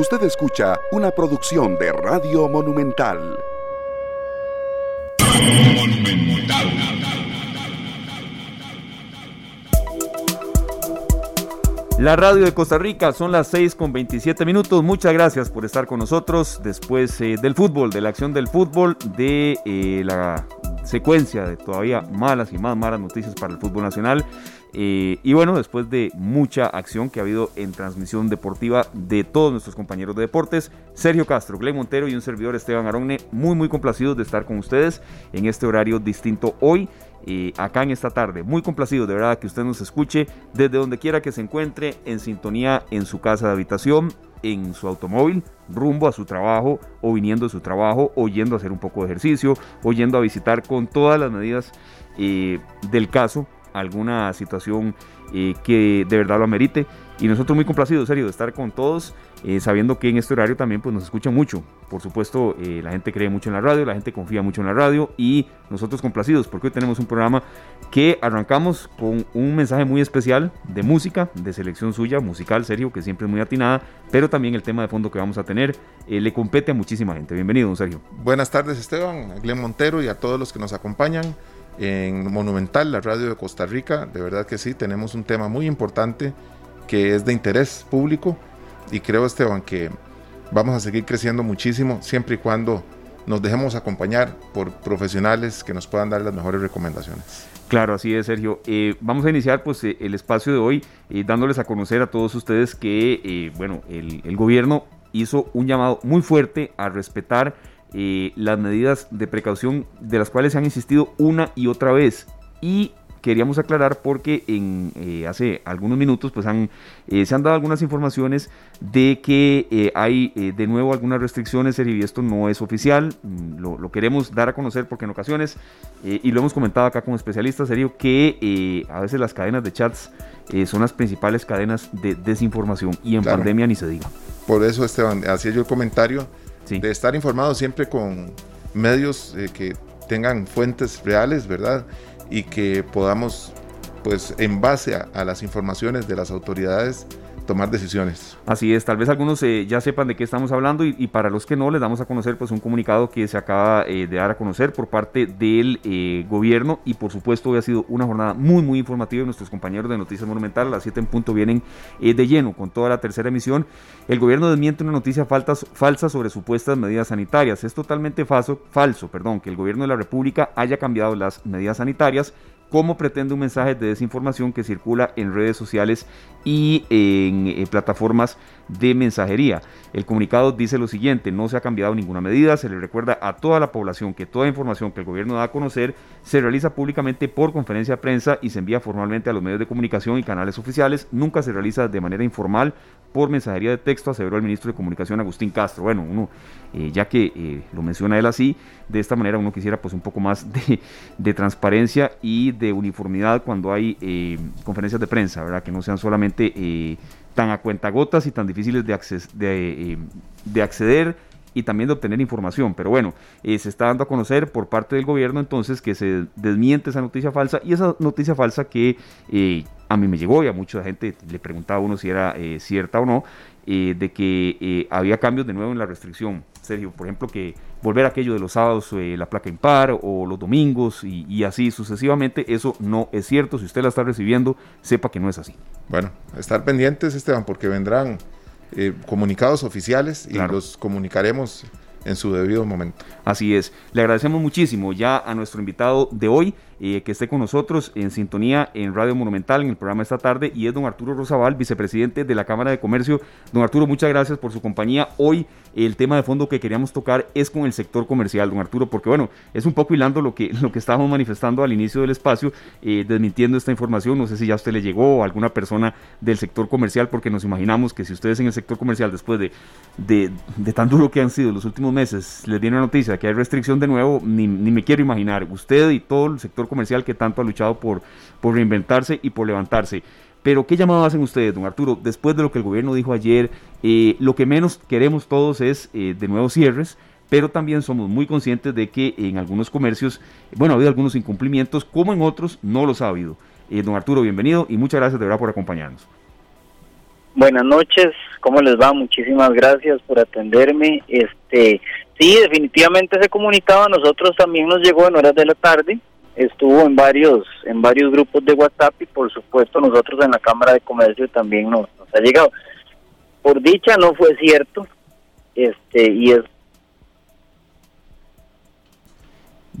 Usted escucha una producción de Radio Monumental. La radio de Costa Rica, son las 6:27. Muchas gracias por estar con nosotros después del fútbol, de la acción del fútbol, de la secuencia de todavía malas y más malas noticias para el fútbol nacional. Y bueno, después de mucha acción que ha habido en transmisión deportiva de todos nuestros compañeros de deportes, Sergio Castro, Glen Montero y un servidor, Esteban Aronne, muy complacidos de estar con ustedes en este horario distinto hoy, acá en esta tarde. Muy complacidos de verdad que usted nos escuche desde donde quiera que se encuentre, en sintonía, en su casa de habitación, en su automóvil, rumbo a su trabajo o viniendo de su trabajo, o yendo a hacer un poco de ejercicio, o yendo a visitar, con todas las medidas del caso, alguna situación que de verdad lo amerite. Y nosotros muy complacidos, serio, de estar con todos, sabiendo que en este horario también pues, nos escucha mucho. Por supuesto, la gente cree mucho en la radio, la gente confía mucho en la radio, y nosotros complacidos porque hoy tenemos un programa que arrancamos con un mensaje muy especial de música, de selección suya, musical, Sergio, que siempre es muy atinada, pero también el tema de fondo que vamos a tener le compete a muchísima gente. Bienvenido, don Sergio. Buenas tardes, Esteban, a Glen Montero y a todos los que nos acompañan en Monumental, la radio de Costa Rica. De verdad que sí, tenemos un tema muy importante que es de interés público, y creo, Esteban, que vamos a seguir creciendo muchísimo siempre y cuando nos dejemos acompañar por profesionales que nos puedan dar las mejores recomendaciones. Claro, así es, Sergio. Vamos a iniciar pues el espacio de hoy dándoles a conocer a todos ustedes que bueno, el gobierno hizo un llamado muy fuerte a respetar las medidas de precaución de las cuales se han insistido una y otra vez, y queríamos aclarar porque hace algunos minutos pues se han dado algunas informaciones de que hay de nuevo algunas restricciones, y esto no es oficial, lo queremos dar a conocer porque en ocasiones, y lo hemos comentado acá con especialistas, serio, que a veces las cadenas de chats son las principales cadenas de desinformación, y en claro, pandemia ni se diga. Por eso, Esteban, hacía yo el comentario. Sí. De estar informado siempre con medios que tengan fuentes reales, ¿verdad? Y que podamos, pues, en base a las informaciones de las autoridades, tomar decisiones. Así es, tal vez algunos ya sepan de qué estamos hablando, y para los que no, les damos a conocer pues un comunicado que se acaba de dar a conocer por parte del gobierno, y por supuesto hoy ha sido una jornada muy informativa. Nuestros compañeros de Noticias Monumental a las 7 en punto vienen de lleno con toda la tercera emisión. El gobierno desmiente una noticia falsa sobre supuestas medidas sanitarias. Es totalmente falso, que el gobierno de la República haya cambiado las medidas sanitarias. ¿Cómo pretende un mensaje de desinformación que circula en redes sociales y en plataformas de mensajería? El comunicado dice lo siguiente: no se ha cambiado ninguna medida, se le recuerda a toda la población que toda información que el gobierno da a conocer se realiza públicamente por conferencia de prensa y se envía formalmente a los medios de comunicación y canales oficiales, nunca se realiza de manera informal por mensajería de texto, aseveró el ministro de Comunicación, Agustín Castro. Bueno, uno, ya que lo menciona él así, de esta manera uno quisiera pues un poco más de transparencia y de uniformidad cuando hay conferencias de prensa, ¿verdad? Que no sean solamente tan a cuentagotas y tan difíciles de acceder y también de obtener información. Pero bueno, se está dando a conocer por parte del gobierno entonces que se desmiente esa noticia falsa, y esa noticia falsa que a mí me llegó, y a mucha gente le preguntaba a uno si era cierta o no, de que había cambios de nuevo en la restricción, Sergio, por ejemplo, que volver a aquello de los sábados, la placa impar, o los domingos, y así sucesivamente. Eso no es cierto. Si usted la está recibiendo, sepa que no es así. Bueno, estar pendientes, Esteban, porque vendrán comunicados oficiales, y claro, los comunicaremos en su debido momento. Así es, le agradecemos muchísimo ya a nuestro invitado de hoy, que esté con nosotros en sintonía en Radio Monumental en el programa esta tarde, y es don Arturo Rosabal, vicepresidente de la Cámara de Comercio. Don Arturo, muchas gracias por su compañía. Hoy el tema de fondo que queríamos tocar es con el sector comercial, don Arturo, porque bueno, es un poco hilando lo que estábamos manifestando al inicio del espacio, desmintiendo esta información. No sé si ya a usted le llegó, a alguna persona del sector comercial, porque nos imaginamos que si ustedes en el sector comercial, después de tan duro que han sido los últimos meses, les viene una noticia de que hay restricción de nuevo, ni me quiero imaginar. Usted y todo el sector comercial que tanto ha luchado por reinventarse y por levantarse. Pero ¿qué llamado hacen ustedes, don Arturo, después de lo que el gobierno dijo ayer? Lo que menos queremos todos es de nuevo cierres, pero también somos muy conscientes de que en algunos comercios, bueno, ha habido algunos incumplimientos, como en otros no los ha habido. Don Arturo, bienvenido y muchas gracias de verdad por acompañarnos. Buenas noches, ¿Cómo les va? Muchísimas gracias por atenderme. Sí, definitivamente ese comunicado a nosotros también nos llegó en horas de la tarde, estuvo en varios grupos de WhatsApp y por supuesto nosotros en la Cámara de Comercio también nos ha llegado. Por dicha no fue cierto, y es...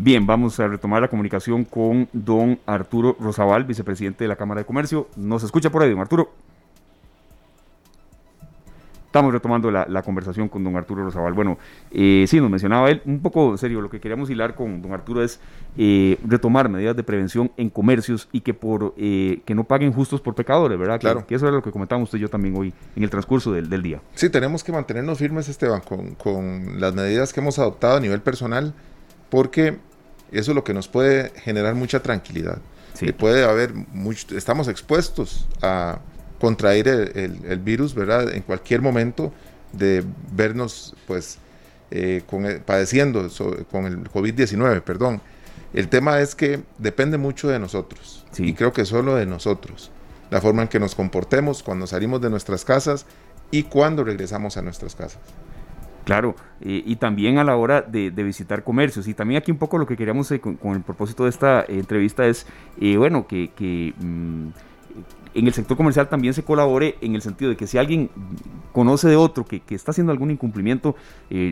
Bien, vamos a retomar la comunicación con don Arturo Rosabal, vicepresidente de la Cámara de Comercio. ¿Nos escucha por ahí, don Arturo? Estamos retomando la conversación con don Arturo Rosabal. Bueno, sí, nos mencionaba él, un poco serio, lo que queríamos hilar con don Arturo es retomar medidas de prevención en comercios y que no paguen justos por pecadores, ¿verdad? Claro. Que eso era lo que comentábamos usted y yo también hoy en el transcurso del día. Sí, tenemos que mantenernos firmes, Esteban, con las medidas que hemos adoptado a nivel personal, porque eso es lo que nos puede generar mucha tranquilidad. Sí. Puede haber estamos expuestos a contraer el virus, ¿verdad? En cualquier momento de vernos, pues, padeciendo con el COVID-19, perdón. El tema es que depende mucho de nosotros, sí, y creo que solo de nosotros. La forma en que nos comportemos cuando salimos de nuestras casas y cuando regresamos a nuestras casas. Claro, y también a la hora de visitar comercios. Y también aquí un poco lo que queríamos con el propósito de esta entrevista es, bueno, que en el sector comercial también se colabore en el sentido de que si alguien conoce de otro que está haciendo algún incumplimiento,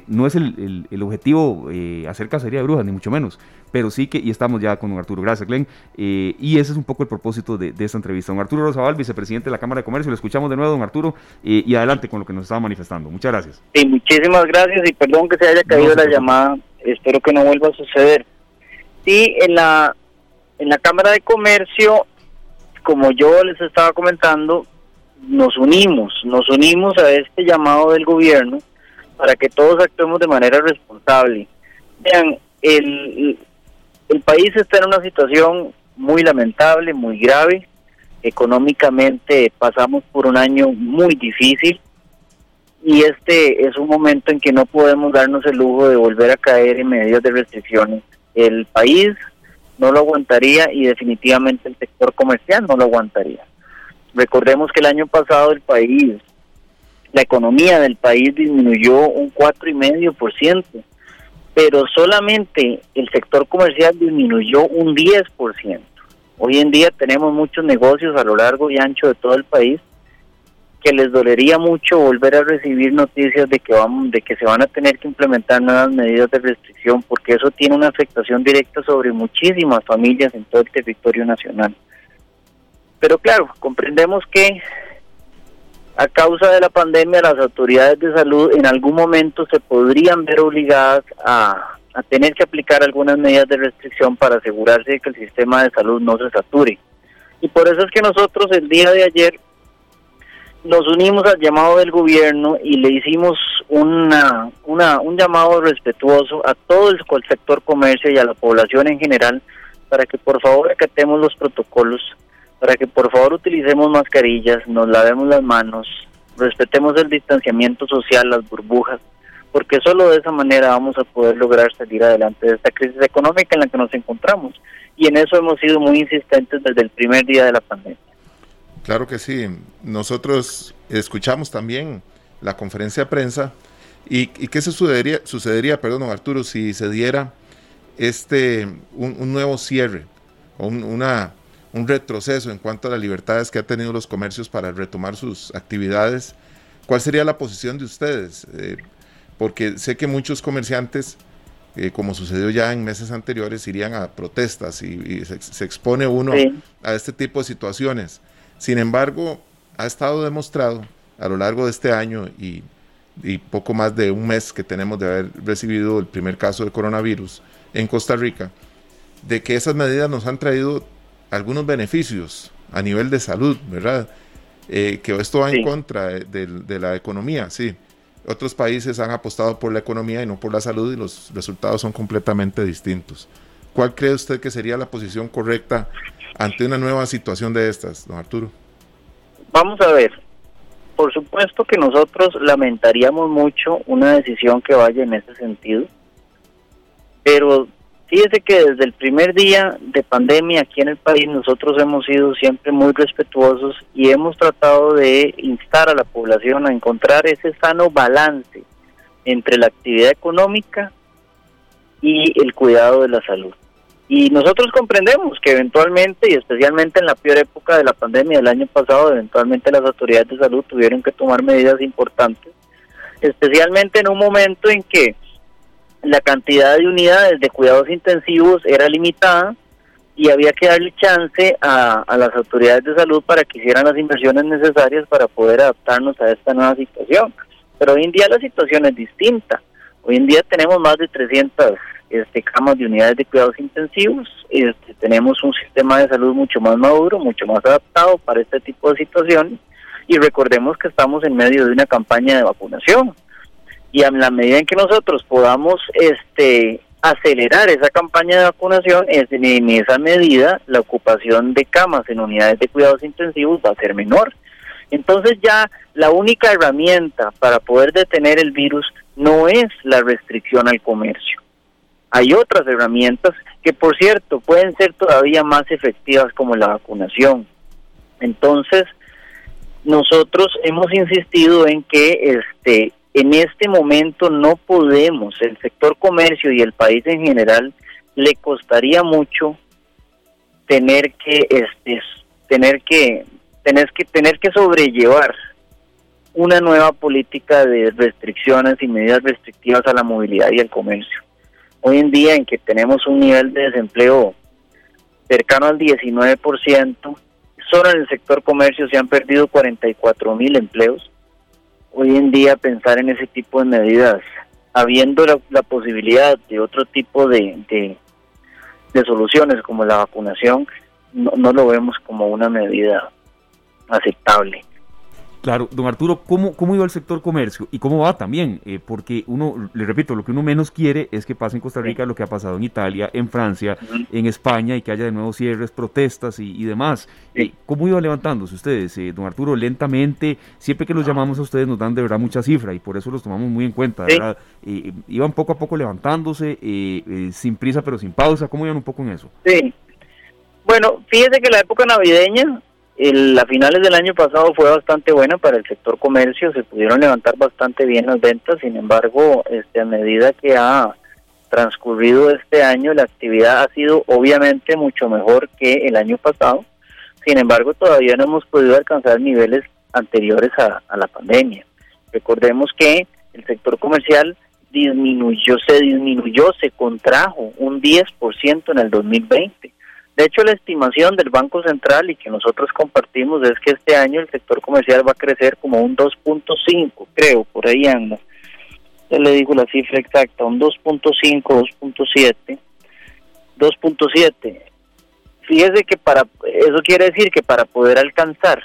no es el objetivo hacer cacería de brujas, ni mucho menos, pero sí que, y estamos ya con don Arturo, gracias Glen, y ese es un poco el propósito de esta entrevista. Don Arturo Rosabal, vicepresidente de la Cámara de Comercio, lo escuchamos de nuevo, don Arturo, y adelante con lo que nos estaba manifestando. Muchas gracias. Sí, muchísimas gracias y perdón que se haya caído la llamada, espero que no vuelva a suceder. Sí, en la Cámara de Comercio, como yo les estaba comentando, nos unimos a este llamado del gobierno para que todos actuemos de manera responsable. Vean, el país está en una situación muy lamentable, muy grave. Económicamente pasamos por un año muy difícil y este es un momento en que no podemos darnos el lujo de volver a caer en medidas de restricciones. El país no lo aguantaría y definitivamente el sector comercial no lo aguantaría. Recordemos que el año pasado la economía del país disminuyó un 4,5%, pero solamente el sector comercial disminuyó un 10%. Hoy en día tenemos muchos negocios a lo largo y ancho de todo el país que les dolería mucho volver a recibir noticias de que se van a tener que implementar nuevas medidas de restricción, porque eso tiene una afectación directa sobre muchísimas familias en todo el territorio nacional. Pero claro, comprendemos que a causa de la pandemia las autoridades de salud en algún momento se podrían ver obligadas a tener que aplicar algunas medidas de restricción para asegurarse de que el sistema de salud no se sature. Y por eso es que nosotros el día de ayer nos unimos al llamado del gobierno y le hicimos un llamado respetuoso a todo el sector comercio y a la población en general para que por favor acatemos los protocolos, para que por favor utilicemos mascarillas, nos lavemos las manos, respetemos el distanciamiento social, las burbujas, porque solo de esa manera vamos a poder lograr salir adelante de esta crisis económica en la que nos encontramos. Y en eso hemos sido muy insistentes desde el primer día de la pandemia. Claro que sí. Nosotros escuchamos también la conferencia de prensa y qué sucedería, don Arturo, si se diera un nuevo cierre, un retroceso en cuanto a las libertades que han tenido los comercios para retomar sus actividades. ¿Cuál sería la posición de ustedes? Porque sé que muchos comerciantes, como sucedió ya en meses anteriores, irían a protestas y se expone uno a este tipo de situaciones. Sin embargo, ha estado demostrado a lo largo de este año y poco más de un mes que tenemos de haber recibido el primer caso de coronavirus en Costa Rica, de que esas medidas nos han traído algunos beneficios a nivel de salud, ¿verdad? Que esto va en contra de la economía, sí. Otros países han apostado por la economía y no por la salud y los resultados son completamente distintos. ¿Cuál cree usted que sería la posición correcta ante una nueva situación de estas, don Arturo? Vamos a ver, por supuesto que nosotros lamentaríamos mucho una decisión que vaya en ese sentido, pero Fíjese que desde el primer día de pandemia aquí en el país nosotros hemos sido siempre muy respetuosos y hemos tratado de instar a la población a encontrar ese sano balance entre la actividad económica y el cuidado de la salud. Y nosotros comprendemos que eventualmente, y especialmente en la peor época de la pandemia del año pasado, eventualmente las autoridades de salud tuvieron que tomar medidas importantes, especialmente en un momento en que la cantidad de unidades de cuidados intensivos era limitada y había que darle chance a las autoridades de salud para que hicieran las inversiones necesarias para poder adaptarnos a esta nueva situación. Pero hoy en día la situación es distinta. Hoy en día tenemos más de 300 camas de unidades de cuidados intensivos, tenemos un sistema de salud mucho más maduro, mucho más adaptado para este tipo de situaciones, y recordemos que estamos en medio de una campaña de vacunación. Y a la medida en que nosotros podamos acelerar esa campaña de vacunación, en esa medida la ocupación de camas en unidades de cuidados intensivos va a ser menor. Entonces ya la única herramienta para poder detener el virus no es la restricción al comercio. Hay otras herramientas que, por cierto, pueden ser todavía más efectivas, como la vacunación. Entonces, nosotros hemos insistido en que en este momento no podemos, el sector comercio y el país en general, le costaría mucho tener que sobrellevar una nueva política de restricciones y medidas restrictivas a la movilidad y al comercio. Hoy en día, en que tenemos un nivel de desempleo cercano al 19%, solo en el sector comercio se han perdido 44,000 empleos. Hoy en día pensar en ese tipo de medidas, habiendo la posibilidad de otro tipo de soluciones como la vacunación, no lo vemos como una medida aceptable. Claro, don Arturo, ¿cómo iba el sector comercio? ¿Y cómo va también? Porque uno, le repito, lo que uno menos quiere es que pase en Costa Rica lo que ha pasado en Italia, en Francia, en España, y que haya de nuevo cierres, protestas y demás. ¿Cómo iba levantándose ustedes, don Arturo? Lentamente, siempre que los llamamos a ustedes nos dan de verdad mucha cifra y por eso los tomamos muy en cuenta, ¿verdad? Iban poco a poco levantándose, sin prisa pero sin pausa. ¿Cómo iban un poco en eso? Sí, bueno, fíjese que la época navideña, a finales del año pasado, fue bastante buena para el sector comercio. Se pudieron levantar bastante bien las ventas. Sin embargo, a medida que ha transcurrido este año, la actividad ha sido obviamente mucho mejor que el año pasado. Sin embargo, todavía no hemos podido alcanzar niveles anteriores a la pandemia. Recordemos que el sector comercial se contrajo un 10% en el 2020. De hecho, la estimación del Banco Central, y que nosotros compartimos, es que este año el sector comercial va a crecer como un 2.5, creo, por ahí anda. Ya le digo la cifra exacta, un 2.5, 2.7. 2.7. Fíjese que eso quiere decir que para poder alcanzar,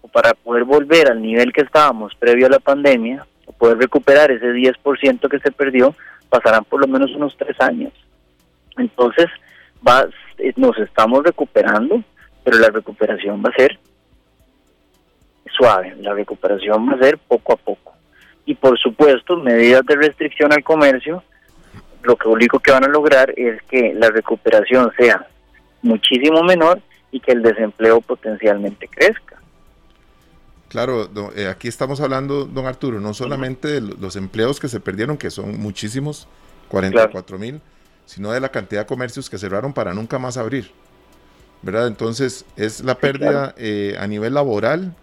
o para poder volver al nivel que estábamos previo a la pandemia, o poder recuperar ese 10% que se perdió, pasarán por lo menos unos 3 años. Entonces, nos estamos recuperando, pero la recuperación va a ser suave, la recuperación va a ser poco a poco. Y por supuesto, medidas de restricción al comercio, lo que único que van a lograr es que la recuperación sea muchísimo menor y que el desempleo potencialmente crezca. Claro, aquí estamos hablando, don Arturo, no solamente de los empleos que se perdieron, que son muchísimos, 44,000, claro, sino de la cantidad de comercios que cerraron para nunca más abrir, ¿verdad? Entonces es la pérdida, claro, a nivel laboral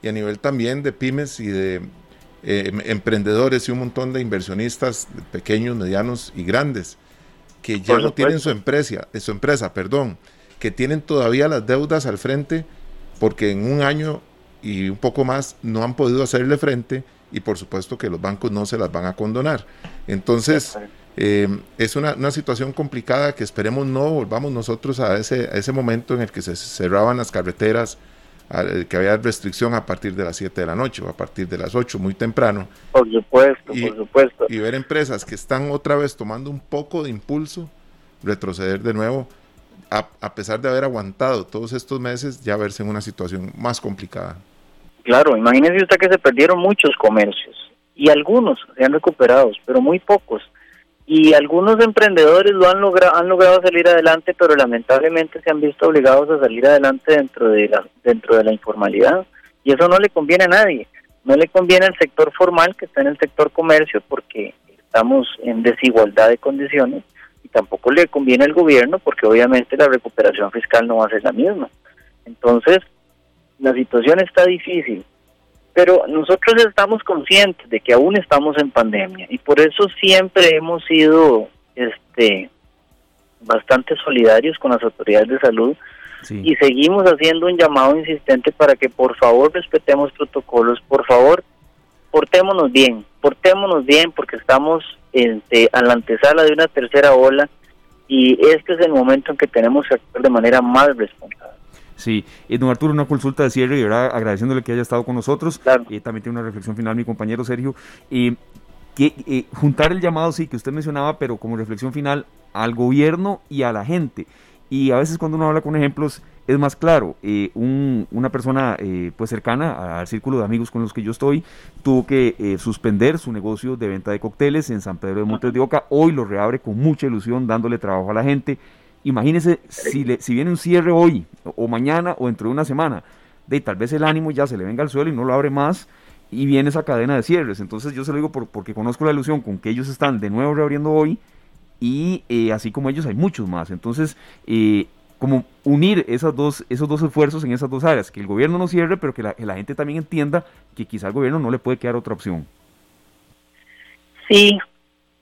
y a nivel también de pymes y de emprendedores y un montón de inversionistas pequeños, medianos y grandes que ya no tienen su empresa, que tienen todavía las deudas al frente porque en un año y un poco más no han podido hacerle frente y por supuesto que los bancos no se las van a condonar. Entonces es una situación complicada que esperemos no volvamos nosotros a ese momento en el que se cerraban las carreteras, que había restricción a partir de las 7 de la noche o a partir de las 8, muy temprano. Por supuesto. Y ver empresas que están otra vez tomando un poco de impulso, retroceder de nuevo, a pesar de haber aguantado todos estos meses, ya verse en una situación más complicada. Claro, imagínese usted que se perdieron muchos comercios y algunos se han recuperado, pero muy pocos. y algunos emprendedores lo han logrado salir adelante, pero lamentablemente se han visto obligados a salir adelante dentro de la informalidad, y eso no le conviene a nadie, no le conviene al sector formal que está en el sector comercio porque estamos en desigualdad de condiciones, y tampoco le conviene al gobierno porque obviamente la recuperación fiscal no va a ser la misma. Entonces la situación está difícil, pero nosotros estamos conscientes de que aún estamos en pandemia, y por eso siempre hemos sido bastante solidarios con las autoridades de salud, sí, y seguimos haciendo un llamado insistente para que por favor respetemos protocolos, por favor portémonos bien, porque estamos a la antesala de una tercera ola, y este es el momento en que tenemos que actuar de manera más responsable. Sí, don Arturo, una consulta de cierre, y ahora agradeciéndole que haya estado con nosotros. Claro. También tiene una reflexión final mi compañero Sergio. Juntar el llamado, sí, que usted mencionaba, pero como reflexión final al gobierno y a la gente. Y a veces cuando uno habla con ejemplos es más claro. Una persona pues cercana al círculo de amigos con los que yo estoy tuvo que suspender su negocio de venta de cócteles en San Pedro de Montes de Oca. Hoy lo reabre con mucha ilusión, dándole trabajo a la gente. Imagínese si viene un cierre hoy o mañana o dentro de una semana, tal vez el ánimo ya se le venga al suelo y no lo abre más, y viene esa cadena de cierres. Entonces yo se lo digo porque conozco la ilusión con que ellos están de nuevo reabriendo hoy, y así como ellos hay muchos más. Entonces como unir esos dos esfuerzos en esas dos áreas, que el gobierno no cierre, pero que la gente también entienda que quizá al gobierno no le puede quedar otra opción. Sí,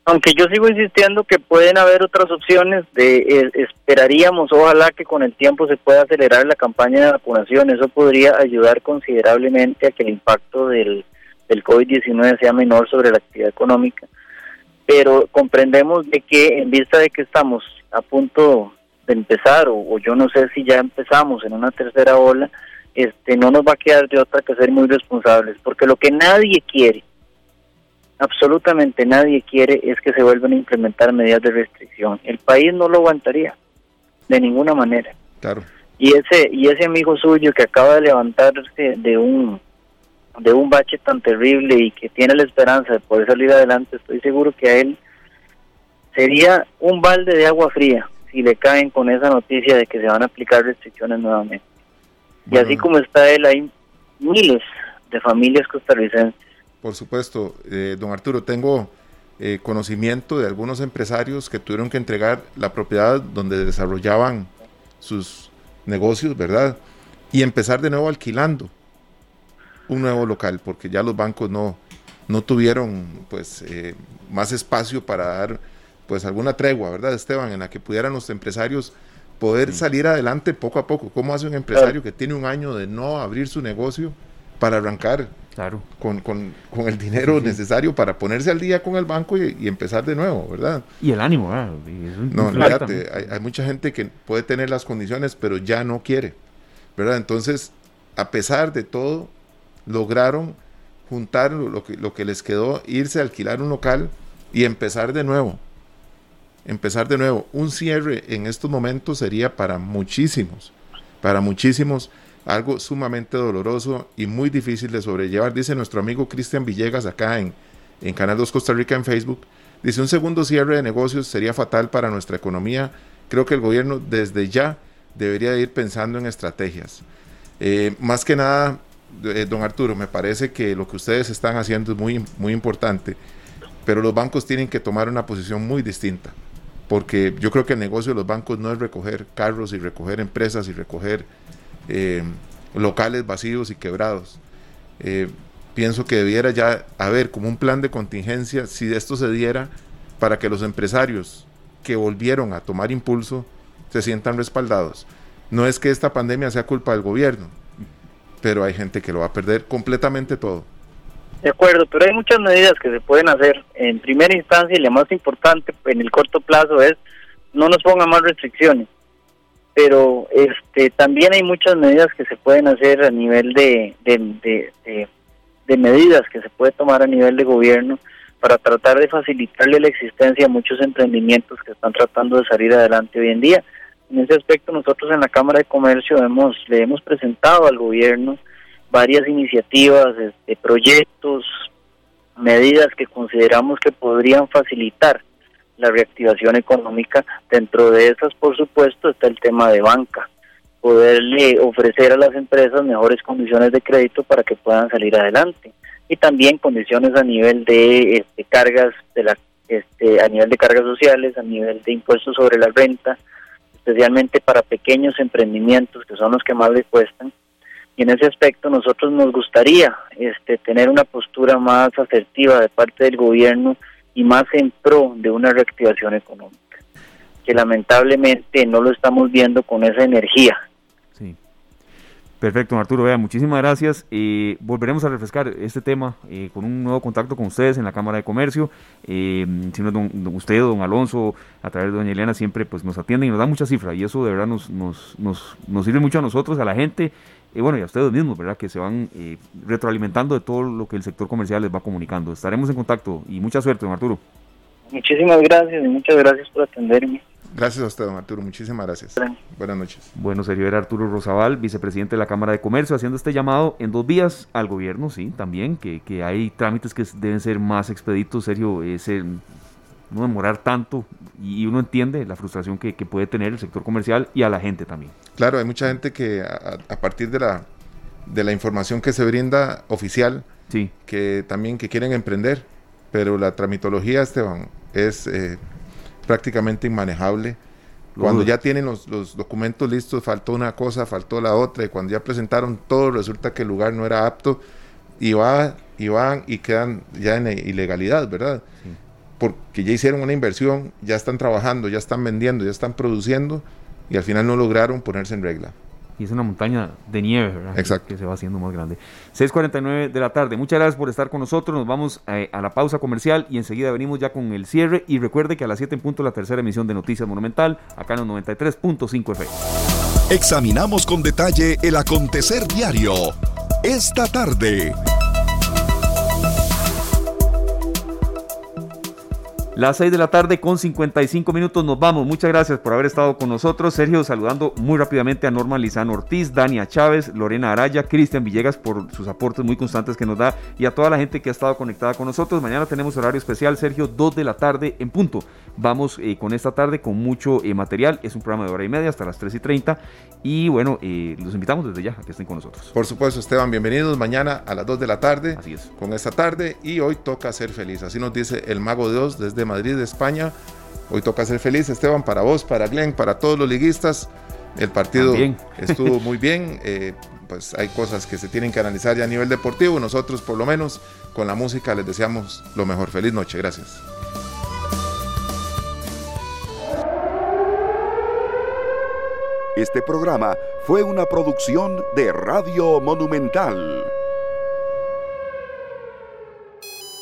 aunque yo sigo insistiendo que pueden haber otras opciones, esperaríamos, ojalá que con el tiempo se pueda acelerar la campaña de vacunación. Eso podría ayudar considerablemente a que el impacto del COVID-19 sea menor sobre la actividad económica, pero comprendemos de que en vista de que estamos a punto de empezar, o yo no sé si ya empezamos en una tercera ola, no nos va a quedar de otra que ser muy responsables, porque lo que nadie quiere, absolutamente nadie quiere, es que se vuelvan a implementar medidas de restricción. El país no lo aguantaría de ninguna manera. Claro. Y ese amigo suyo que acaba de levantarse de un bache tan terrible y que tiene la esperanza de poder salir adelante, estoy seguro que a él sería un balde de agua fría si le caen con esa noticia de que se van a aplicar restricciones nuevamente. Bueno. Y así como está él, hay miles de familias costarricenses. Por supuesto, don Arturo, tengo conocimiento de algunos empresarios que tuvieron que entregar la propiedad donde desarrollaban sus negocios, ¿verdad? Y empezar de nuevo alquilando un nuevo local, porque ya los bancos no tuvieron más espacio para dar alguna tregua, ¿verdad, Esteban? En la que pudieran los empresarios poder salir adelante poco a poco. ¿Cómo hace un empresario que tiene un año de no abrir su negocio para arrancar? Claro. Con el dinero necesario para ponerse al día con el banco y empezar de nuevo, ¿verdad? Y el ánimo, ¿verdad? Fíjate, hay mucha gente que puede tener las condiciones, pero ya no quiere, ¿verdad? Entonces, a pesar de todo, lograron juntar lo que les quedó, irse a alquilar un local y empezar de nuevo. Un cierre en estos momentos sería para muchísimos, algo sumamente doloroso y muy difícil de sobrellevar. Dice nuestro amigo Cristian Villegas acá en Canal 2 Costa Rica en Facebook, dice: un segundo cierre de negocios sería fatal para nuestra economía. Creo que el gobierno desde ya debería ir pensando en estrategias. Más que nada, don Arturo, me parece que lo que ustedes están haciendo es muy, muy importante, pero los bancos tienen que tomar una posición muy distinta, porque yo creo que el negocio de los bancos no es recoger carros y recoger empresas y recoger locales vacíos y quebrados. Pienso que debiera ya haber como un plan de contingencia, si esto se diera, para que los empresarios que volvieron a tomar impulso se sientan respaldados. No es que esta pandemia sea culpa del gobierno, pero hay gente que lo va a perder completamente todo. De acuerdo, pero hay muchas medidas que se pueden hacer. En primera instancia, y la más importante en el corto plazo es: no nos pongan más restricciones. Pero también hay muchas medidas que se pueden hacer a nivel de medidas que se puede tomar a nivel de gobierno para tratar de facilitarle la existencia a muchos emprendimientos que están tratando de salir adelante hoy en día. En ese aspecto, nosotros en la Cámara de Comercio le hemos presentado al gobierno varias iniciativas, proyectos, medidas que consideramos que podrían facilitar la reactivación económica. Dentro de esas, por supuesto, está el tema de banca, poderle ofrecer a las empresas mejores condiciones de crédito para que puedan salir adelante, y también condiciones a nivel de cargas de la a nivel de cargas sociales, a nivel de impuestos sobre la renta, especialmente para pequeños emprendimientos que son los que más les cuestan. Y en ese aspecto nosotros nos gustaría tener una postura más asertiva de parte del gobierno y más en pro de una reactivación económica, que lamentablemente no lo estamos viendo con esa energía. Sí. Perfecto, Arturo, vea, muchísimas gracias. Volveremos a refrescar este tema con un nuevo contacto con ustedes en la Cámara de Comercio. Usted, don Alonso, a través de doña Elena, siempre pues nos atienden y nos dan muchas cifras, y eso de verdad nos sirve mucho a nosotros, a la gente, y a ustedes mismos, ¿verdad?, que se van retroalimentando de todo lo que el sector comercial les va comunicando. Estaremos en contacto y mucha suerte, don Arturo. Muchísimas gracias y muchas gracias por atenderme. Gracias a usted, don Arturo, muchísimas gracias. Buenas noches. Bueno, Sergio, era Arturo Rosabal, vicepresidente de la Cámara de Comercio, haciendo este llamado en dos vías al gobierno, sí, también, que hay trámites que deben ser más expeditos, Sergio, no demorar tanto, y uno entiende la frustración que puede tener el sector comercial y a la gente también. Claro, hay mucha gente que a partir de la información que se brinda oficial, sí, que también que quieren emprender, pero la tramitología, Esteban, es prácticamente inmanejable. Cuando ya tienen los documentos listos, faltó una cosa, faltó la otra, y cuando ya presentaron todo, resulta que el lugar no era apto, y van y quedan ya en ilegalidad, ¿verdad? Sí. Porque ya hicieron una inversión, ya están trabajando, ya están vendiendo, ya están produciendo, y al final no lograron ponerse en regla. Y es una montaña de nieve, ¿verdad? Exacto. Que se va haciendo más grande. 6:49 de la tarde. Muchas gracias por estar con nosotros. Nos vamos a la pausa comercial y enseguida venimos ya con el cierre. Y recuerde que a las 7 en punto la tercera emisión de Noticias Monumental, acá en los 93.5 FM. Examinamos con detalle el acontecer diario. Esta tarde. Las 6 de la tarde con 55 minutos, nos vamos. Muchas gracias por haber estado con nosotros. Sergio, saludando muy rápidamente a Norma Lizán Ortiz, Dania Chávez, Lorena Araya, Cristian Villegas por sus aportes muy constantes que nos da, y a toda la gente que ha estado conectada con nosotros. Mañana tenemos horario especial, Sergio, 2 de la tarde en punto. Vamos con esta tarde con mucho material. Es un programa de hora y media hasta las 3:30. Y bueno, los invitamos desde ya a que estén con nosotros. Por supuesto, Esteban, bienvenidos mañana a las 2 de la tarde. Así es. Con esta tarde, y hoy toca ser feliz. Así nos dice el Mago de Dios desde Madrid, de España. Hoy toca ser feliz, Esteban, para vos, para Glen, para todos los liguistas. El partido también estuvo muy bien. Pues hay cosas que se tienen que analizar ya a nivel deportivo. Nosotros, por lo menos, con la música les deseamos lo mejor. Feliz noche, gracias. Este programa fue una producción de Radio Monumental.